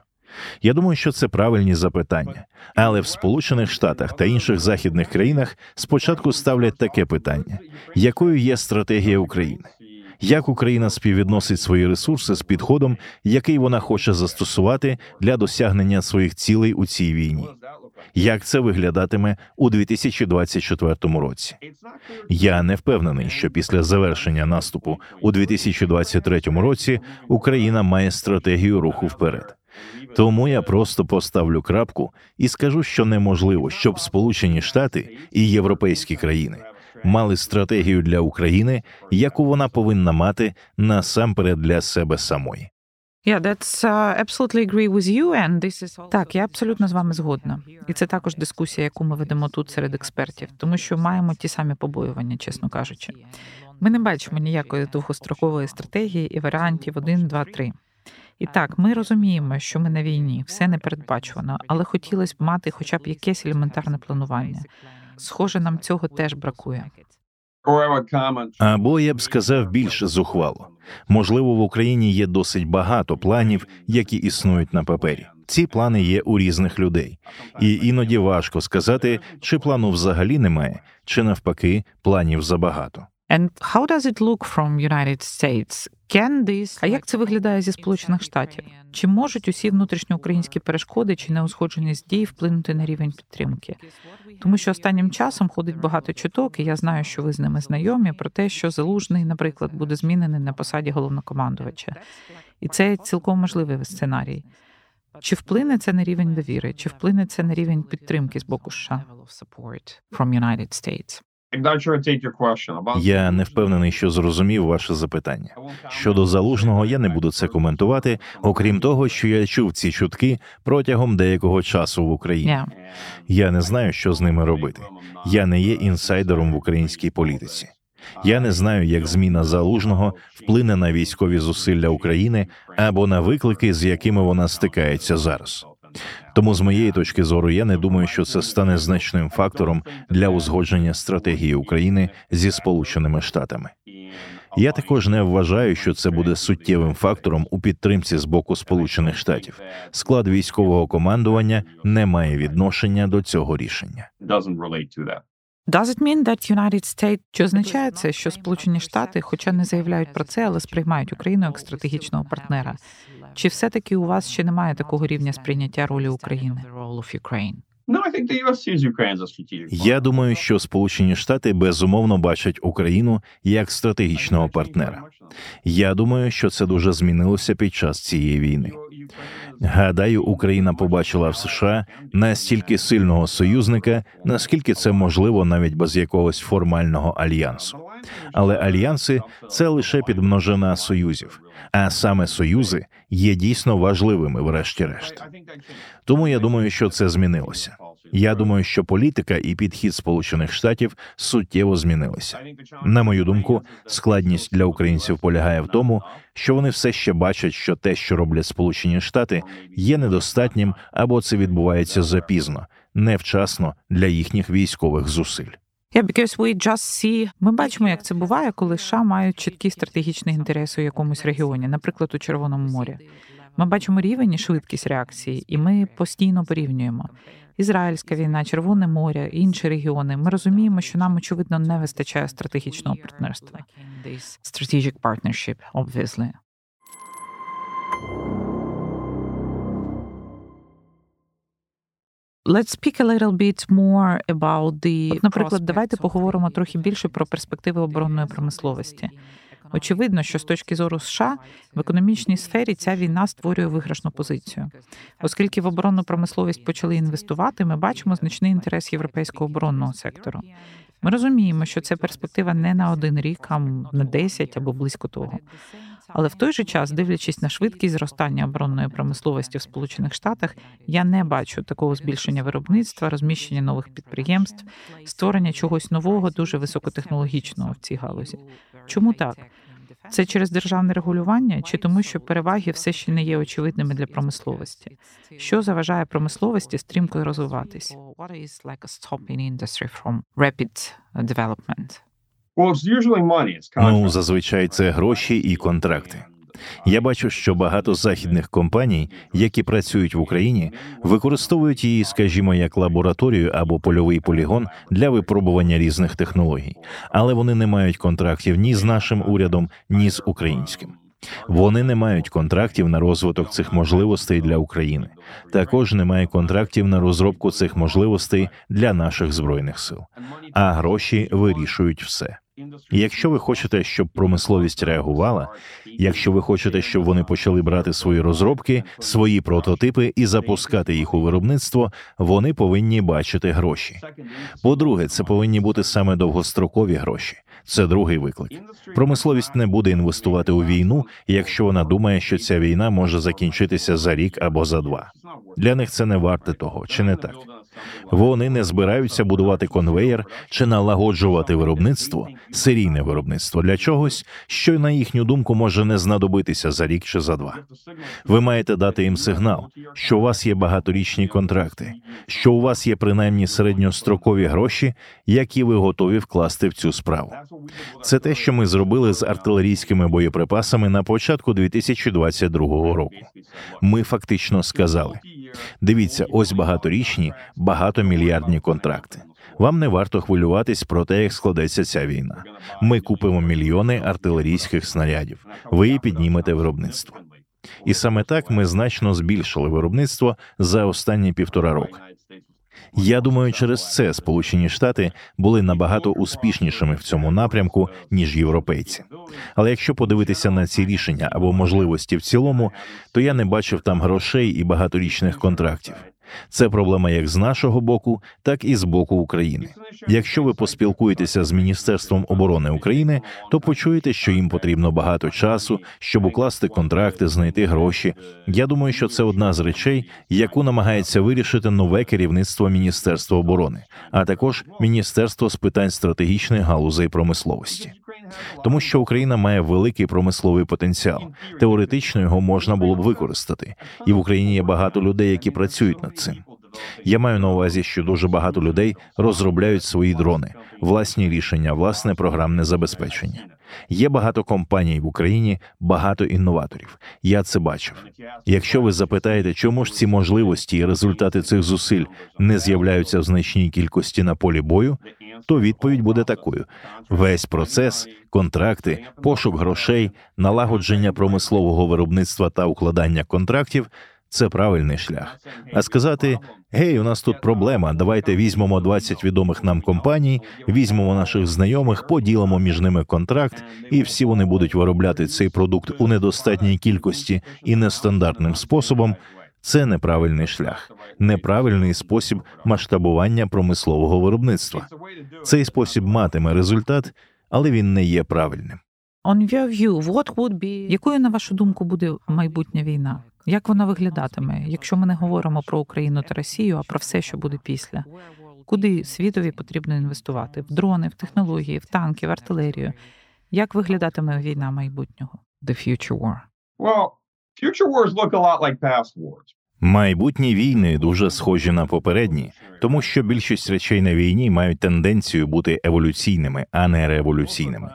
Я думаю, що це правильні запитання. Але в Сполучених Штатах та інших західних країнах спочатку ставлять таке питання. Якою є стратегія України? Як Україна співвідносить свої ресурси з підходом, який вона хоче застосувати для досягнення своїх цілей у цій війні? Як це виглядатиме у 2024 році? Я не впевнений, що після завершення наступу у 2023 році Україна має стратегію руху вперед. Тому я просто поставлю крапку і скажу, що неможливо, щоб Сполучені Штати і європейські країни мали стратегію для України, яку вона повинна мати насамперед для себе самої. Так, я абсолютно з вами згодна. І це також дискусія, яку ми ведемо тут серед експертів, тому що маємо ті самі побоювання, чесно кажучи. Ми не бачимо ніякої довгострокової стратегії і варіантів 1, 2, 3. І так, ми розуміємо, що ми на війні, все непередбачувано, але хотілося б мати хоча б якесь елементарне планування. Схоже, нам цього теж бракує. Або, я б сказав, більш зухвало. Можливо, в Україні є досить багато планів, які існують на папері. Ці плани є у різних людей. І іноді важко сказати, чи плану взагалі немає, чи навпаки, планів забагато. А як це виглядає зі Сполучених Штатів? Чи можуть усі внутрішньоукраїнські перешкоди чи неузгодженість дій вплинути на рівень підтримки? Тому що останнім часом ходить багато чуток, і я знаю, що ви з ними знайомі, про те, що Залужний, наприклад, буде змінений на посаді головнокомандувача. І це цілком можливий сценарій. Чи вплине це на рівень довіри? Чи вплине це на рівень підтримки з боку США? Я не впевнений, що зрозумів ваше запитання. Щодо Залужного, я не буду це коментувати, окрім того, що я чув ці чутки протягом деякого часу в Україні. Я не знаю, що з ними робити. Я не є інсайдером в українській політиці. Я не знаю, як зміна Залужного вплине на військові зусилля України або на виклики, з якими вона стикається зараз. Тому, з моєї точки зору, я не думаю, що це стане значним фактором для узгодження стратегії України зі Сполученими Штатами. Я також не вважаю, що це буде суттєвим фактором у підтримці з боку Сполучених Штатів. Склад військового командування не має відношення до цього рішення. Чи означає це, що Сполучені Штати, хоча не заявляють про це, але сприймають Україну як стратегічного партнера? Чи все-таки у вас ще немає такого рівня сприйняття ролі України? Я думаю, що Сполучені Штати безумовно бачать Україну як стратегічного партнера. Я думаю, що це дуже змінилося під час цієї війни. Гадаю, Україна побачила в США настільки сильного союзника, наскільки це можливо навіть без якогось формального альянсу. Але альянси – це лише підмножина союзів, а саме союзи є дійсно важливими врешті-решт. Тому я думаю, що це змінилося. Я думаю, що політика і підхід Сполучених Штатів суттєво змінилися. На мою думку, складність для українців полягає в тому, що вони все ще бачать, що те, що роблять Сполучені Штати, є недостатнім або це відбувається запізно, невчасно для їхніх військових зусиль. Ми бачимо, як це буває, коли США мають чіткі стратегічні інтереси у якомусь регіоні, наприклад, у Червоному морі. Ми бачимо рівень і швидкість реакції, і ми постійно порівнюємо. Ізраїльська війна, Червоне море, інші регіони. Ми розуміємо, що нам, очевидно, не вистачає стратегічного партнерства. Strategic partnership, obviously. Наприклад, давайте поговоримо трохи більше про перспективи оборонної промисловості. Очевидно, що з точки зору США в економічній сфері ця війна створює виграшну позицію. Оскільки в оборонну промисловість почали інвестувати, ми бачимо значний інтерес європейського оборонного сектору. Ми розуміємо, що це перспектива не на один рік, а на 10 або близько того. Але в той же час, дивлячись на швидкість зростання оборонної промисловості в Сполучених Штатах, я не бачу такого збільшення виробництва, розміщення нових підприємств, створення чогось нового, дуже високотехнологічного в цій галузі. Чому так? Це через державне регулювання чи тому, що переваги все ще не є очевидними для промисловості? Що заважає промисловості стрімко розвиватись? Зазвичай це гроші і контракти. Я бачу, що багато західних компаній, які працюють в Україні, використовують її, скажімо, як лабораторію або польовий полігон для випробування різних технологій. Але вони не мають контрактів ні з нашим урядом, ні з українським. Вони не мають контрактів на розвиток цих можливостей для України. Також немає контрактів на розробку цих можливостей для наших Збройних сил. А гроші вирішують все. Якщо ви хочете, щоб промисловість реагувала, якщо ви хочете, щоб вони почали брати свої розробки, свої прототипи і запускати їх у виробництво, вони повинні бачити гроші. По-друге, це повинні бути саме довгострокові гроші. Це другий виклик. Промисловість не буде інвестувати у війну, якщо вона думає, що ця війна може закінчитися за рік або за два. Для них це не варте того, чи не так? Вони не збираються будувати конвеєр чи налагоджувати виробництво, серійне виробництво для чогось, що, на їхню думку, може не знадобитися за рік чи за два. Ви маєте дати їм сигнал, що у вас є багаторічні контракти, що у вас є принаймні середньострокові гроші, які ви готові вкласти в цю справу. Це те, що ми зробили з артилерійськими боєприпасами на початку 2022 року. Ми фактично сказали: дивіться, ось багаторічні, багатомільярдні контракти. Вам не варто хвилюватись про те, як складеться ця війна. Ми купимо мільйони артилерійських снарядів. Ви піднімете виробництво. І саме так ми значно збільшили виробництво за останні 1,5 року. Я думаю, через це Сполучені Штати були набагато успішнішими в цьому напрямку, ніж європейці. Але якщо подивитися на ці рішення або можливості в цілому, то я не бачив там грошей і багаторічних контрактів. Це проблема як з нашого боку, так і з боку України. Якщо ви поспілкуєтеся з Міністерством оборони України, то почуєте, що їм потрібно багато часу, щоб укласти контракти, знайти гроші. Я думаю, що це одна з речей, яку намагається вирішити нове керівництво Міністерства оборони, а також Міністерство з питань стратегічних галузей промисловості. Тому що Україна має великий промисловий потенціал. Теоретично його можна було б використати. І в Україні є багато людей, які працюють над цим. Я маю на увазі, що дуже багато людей розробляють свої дрони, власні рішення, власне програмне забезпечення. Є багато компаній в Україні, багато інноваторів. Я це бачив. Якщо ви запитаєте, чому ж ці можливості і результати цих зусиль не з'являються в значній кількості на полі бою, то відповідь буде такою. Весь процес, контракти, пошук грошей, налагодження промислового виробництва та укладання контрактів – це правильний шлях. А сказати: «Гей, у нас тут проблема, давайте візьмемо 20 відомих нам компаній, візьмемо наших знайомих, поділимо між ними контракт, і всі вони будуть виробляти цей продукт у недостатній кількості і нестандартним способом», – це неправильний шлях, неправильний спосіб масштабування промислового виробництва. Цей спосіб матиме результат, але він не є правильним. Якою, на вашу думку, буде майбутня війна? Як вона виглядатиме, якщо ми не говоримо про Україну та Росію, а про все, що буде після? Куди світові потрібно інвестувати? В дрони, в технології, в танки, в артилерію? Як виглядатиме війна майбутнього? The future war. Well, future wars look a lot like past wars. Майбутні війни дуже схожі на попередні, тому що більшість речей на війні мають тенденцію бути еволюційними, а не революційними.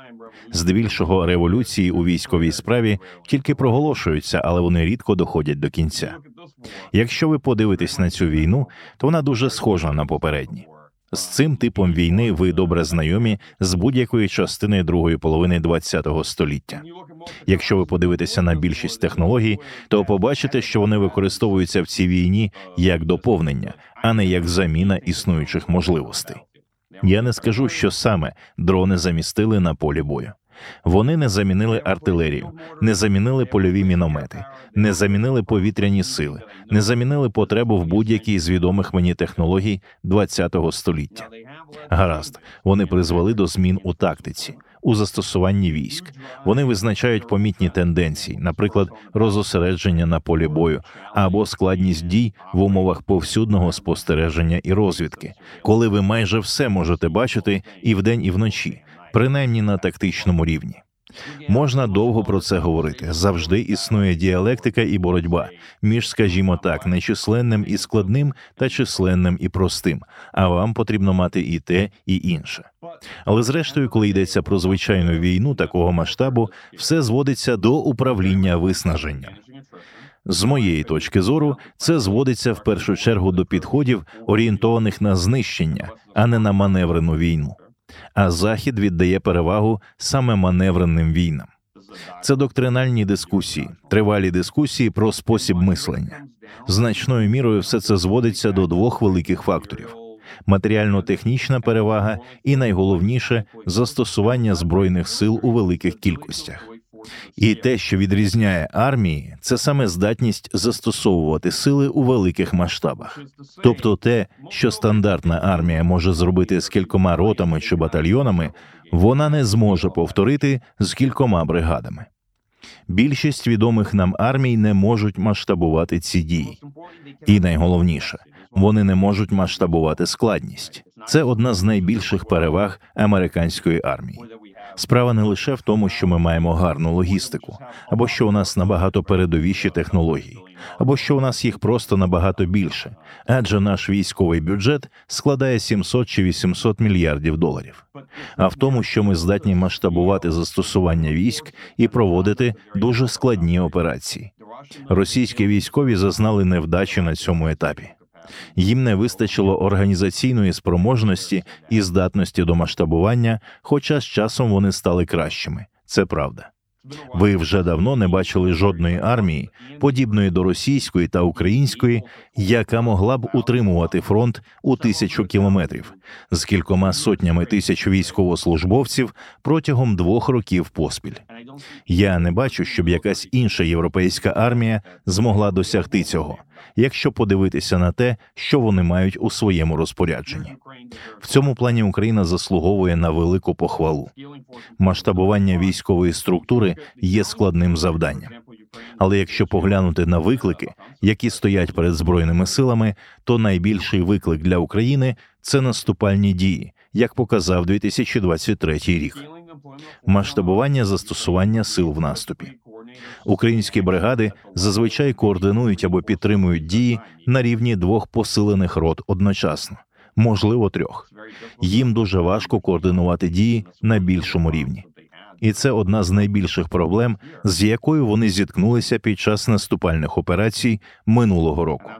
Здебільшого революції у військовій справі тільки проголошуються, але вони рідко доходять до кінця. Якщо ви подивитесь на цю війну, то вона дуже схожа на попередні. З цим типом війни ви добре знайомі з будь-якої частини другої половини ХХ століття. Якщо ви подивитеся на більшість технологій, то побачите, що вони використовуються в цій війні як доповнення, а не як заміна існуючих можливостей. Я не скажу, що саме дрони замістили на полі бою. Вони не замінили артилерію, не замінили польові міномети, не замінили повітряні сили, не замінили потребу в будь-якій з відомих мені технологій ХХ століття. Гаразд, вони призвели до змін у тактиці, у застосуванні військ. Вони визначають помітні тенденції, наприклад, розосередження на полі бою або складність дій в умовах повсюдного спостереження і розвідки, коли ви майже все можете бачити і вдень, і вночі, принаймні на тактичному рівні. Можна довго про це говорити. Завжди існує діалектика і боротьба між, скажімо так, нечисленним і складним та численним і простим, а вам потрібно мати і те, і інше. Але зрештою, коли йдеться про звичайну війну такого масштабу, все зводиться до управління виснаженням. З моєї точки зору, це зводиться в першу чергу до підходів, орієнтованих на знищення, а не на маневрену війну. А Захід віддає перевагу саме маневреним війнам. Це доктринальні дискусії, тривалі дискусії про спосіб мислення. Значною мірою все це зводиться до двох великих факторів: матеріально-технічна перевага і, найголовніше, застосування збройних сил у великих кількостях. І те, що відрізняє армії, це саме здатність застосовувати сили у великих масштабах. Тобто те, що стандартна армія може зробити з кількома ротами чи батальйонами, вона не зможе повторити з кількома бригадами. Більшість відомих нам армій не можуть масштабувати ці дії. І найголовніше, вони не можуть масштабувати складність. Це одна з найбільших переваг американської армії. Справа не лише в тому, що ми маємо гарну логістику, або що у нас набагато передовіші технології, або що у нас їх просто набагато більше, адже наш військовий бюджет складає 700 чи 800 мільярдів доларів. А в тому, що ми здатні масштабувати застосування військ і проводити дуже складні операції. Російські військові зазнали невдачі на цьому етапі. Їм не вистачило організаційної спроможності і здатності до масштабування, хоча з часом вони стали кращими. Це правда. Ви вже давно не бачили жодної армії, подібної до російської та української, яка могла б утримувати фронт у 1000 кілометрів, з кількома сотнями тисяч військовослужбовців протягом 2 років поспіль. Я не бачу, щоб якась інша європейська армія змогла досягти цього, якщо подивитися на те, що вони мають у своєму розпорядженні. В цьому плані Україна заслуговує на велику похвалу. Масштабування військової структури є складним завданням. Але якщо поглянути на виклики, які стоять перед Збройними силами, то найбільший виклик для України – це наступальні дії, як показав 2023 рік. Масштабування застосування сил в наступі. Українські бригади зазвичай координують або підтримують дії на рівні 2 посилених рот одночасно, можливо 3. Їм дуже важко координувати дії на більшому рівні. І це одна з найбільших проблем, з якою вони зіткнулися під час наступальних операцій минулого року.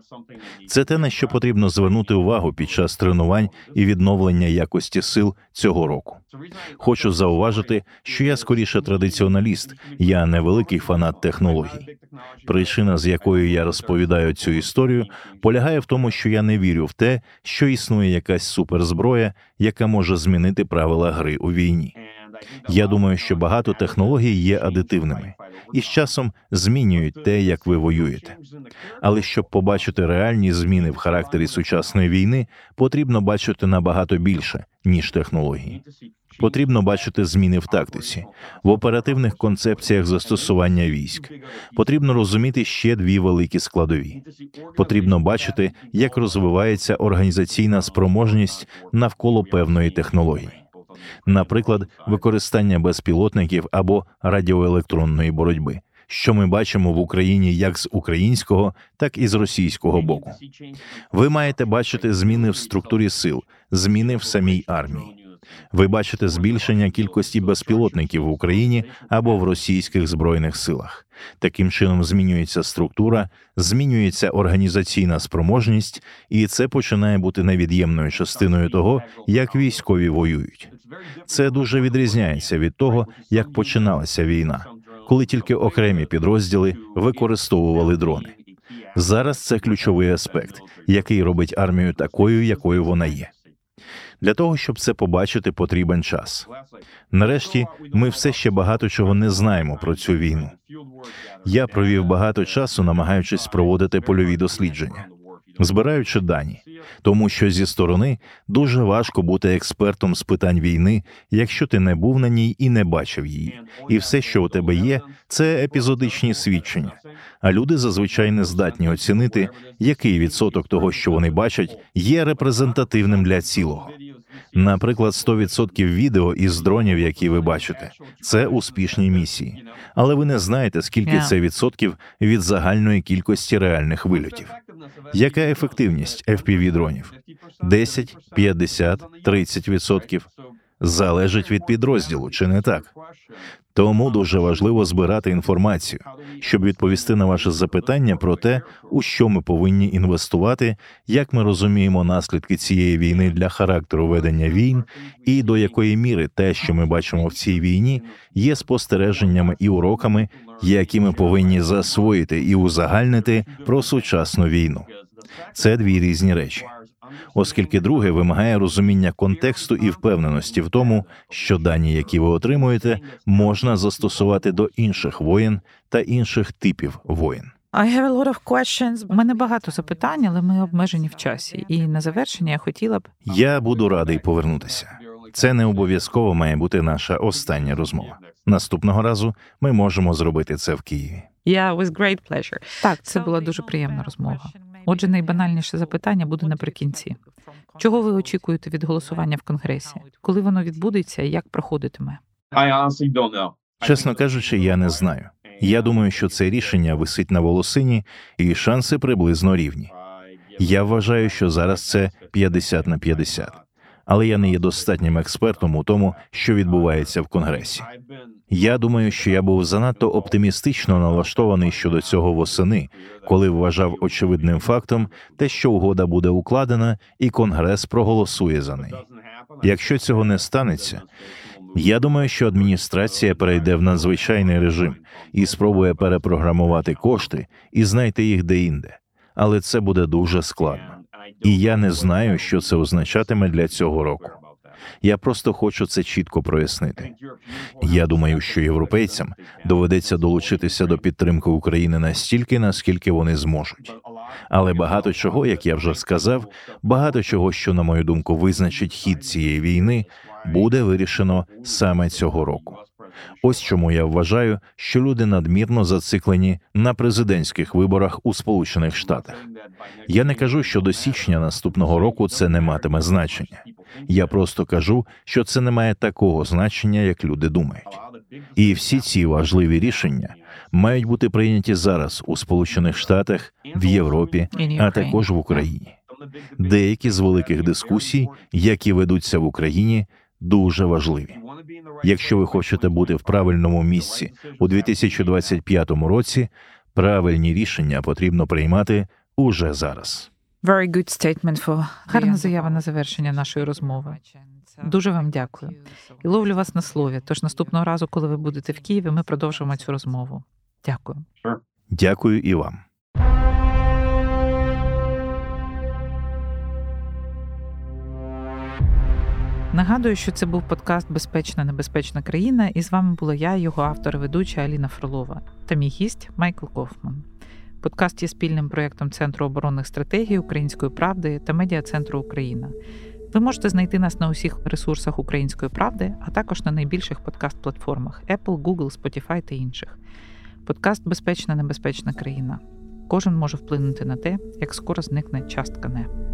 Це те, на що потрібно звернути увагу під час тренувань і відновлення якості сил цього року. Хочу зауважити, що я скоріше традиціоналіст, я не великий фанат технологій. Причина, з якою я розповідаю цю історію, полягає в тому, що я не вірю в те, що існує якась суперзброя, яка може змінити правила гри у війні. Я думаю, що багато технологій є адитивними і з часом змінюють те, як ви воюєте. Але щоб побачити реальні зміни в характері сучасної війни, потрібно бачити набагато більше, ніж технології. Потрібно бачити зміни в тактиці, в оперативних концепціях застосування військ. Потрібно розуміти ще 2 великі складові. Потрібно бачити, як розвивається організаційна спроможність навколо певної технології. Наприклад, використання безпілотників або радіоелектронної боротьби, що ми бачимо в Україні як з українського, так і з російського боку. Ви маєте бачити зміни в структурі сил, зміни в самій армії. Ви бачите збільшення кількості безпілотників в Україні або в російських збройних силах. Таким чином змінюється структура, змінюється організаційна спроможність, і це починає бути невід'ємною частиною того, як військові воюють. Це дуже відрізняється від того, як починалася війна, коли тільки окремі підрозділи використовували дрони. Зараз це ключовий аспект, який робить армію такою, якою вона є. Для того, щоб це побачити, потрібен час. Нарешті, ми все ще багато чого не знаємо про цю війну. Я провів багато часу, намагаючись проводити польові дослідження, збираючи дані, тому що зі сторони дуже важко бути експертом з питань війни, якщо ти не був на ній і не бачив її. І все, що у тебе є, це епізодичні свідчення. А люди зазвичай не здатні оцінити, який відсоток того, що вони бачать, є репрезентативним для цілого. Наприклад, 100% відео із дронів, які ви бачите, це успішні місії. Але ви не знаєте, скільки це відсотків від загальної кількості реальних вильотів. Яка ефективність FPV-дронів? 10, 50, 30%? Залежить від підрозділу, чи не так? Тому дуже важливо збирати інформацію, щоб відповісти на ваше запитання про те, у що ми повинні інвестувати, як ми розуміємо наслідки цієї війни для характеру ведення війн, і до якої міри те, що ми бачимо в цій війні, є спостереженнями і уроками, які ми повинні засвоїти і узагальнити про сучасну війну. Це 2 різні речі. Оскільки друге вимагає розуміння контексту і впевненості в тому, що дані, які ви отримуєте, можна застосувати до інших воєн та інших типів воєн. У мене багато запитань, але ми обмежені в часі. І на завершення я хотіла б... Я буду радий повернутися. Це не обов'язково має бути наша остання розмова. Наступного разу ми можемо зробити це в Києві. Так, це була дуже приємна розмова. Отже, найбанальніше запитання буде наприкінці. Чого ви очікуєте від голосування в Конгресі? Коли воно відбудеться і як проходитиме? Чесно кажучи, я не знаю. Я думаю, що це рішення висить на волосині, і шанси приблизно рівні. Я вважаю, що зараз це 50 на 50. Але я не є достатнім експертом у тому, що відбувається в Конгресі. Я думаю, що я був занадто оптимістично налаштований щодо цього восени, коли вважав очевидним фактом те, що угода буде укладена і Конгрес проголосує за неї. Якщо цього не станеться, я думаю, що адміністрація перейде в надзвичайний режим і спробує перепрограмувати кошти і знайти їх деінде. Але це буде дуже складно. І я не знаю, що це означатиме для цього року. Я просто хочу це чітко прояснити. Я думаю, що європейцям доведеться долучитися до підтримки України настільки, наскільки вони зможуть. Але багато чого, як я вже сказав, багато чого, що, на мою думку, визначить хід цієї війни, буде вирішено саме цього року. Ось чому я вважаю, що люди надмірно зациклені на президентських виборах у Сполучених Штатах. Я не кажу, що до січня наступного року це не матиме значення. Я просто кажу, що це не має такого значення, як люди думають. І всі ці важливі рішення мають бути прийняті зараз у Сполучених Штатах, в Європі, а також в Україні. Деякі з великих дискусій, які ведуться в Україні, дуже важливі. Якщо ви хочете бути в правильному місці у 2025 році, правильні рішення потрібно приймати уже зараз. Гарна заява на завершення нашої розмови. Дуже вам дякую. І ловлю вас на слові, тож наступного разу, коли ви будете в Києві, ми продовжимо цю розмову. Дякую. Дякую і вам. Нагадую, що це був подкаст «Безпечна небезпечна країна», і з вами була я, його автор і ведуча Аліна Фролова, та мій гість Майкл Кофман. Подкаст є спільним проєктом Центру оборонних стратегій, Української правди та Медіа-центру Україна. Ви можете знайти нас на усіх ресурсах Української правди, а також на найбільших подкаст-платформах Apple, Google, Spotify та інших. Подкаст «Безпечна небезпечна країна». Кожен може вплинути на те, як скоро зникне частка «не».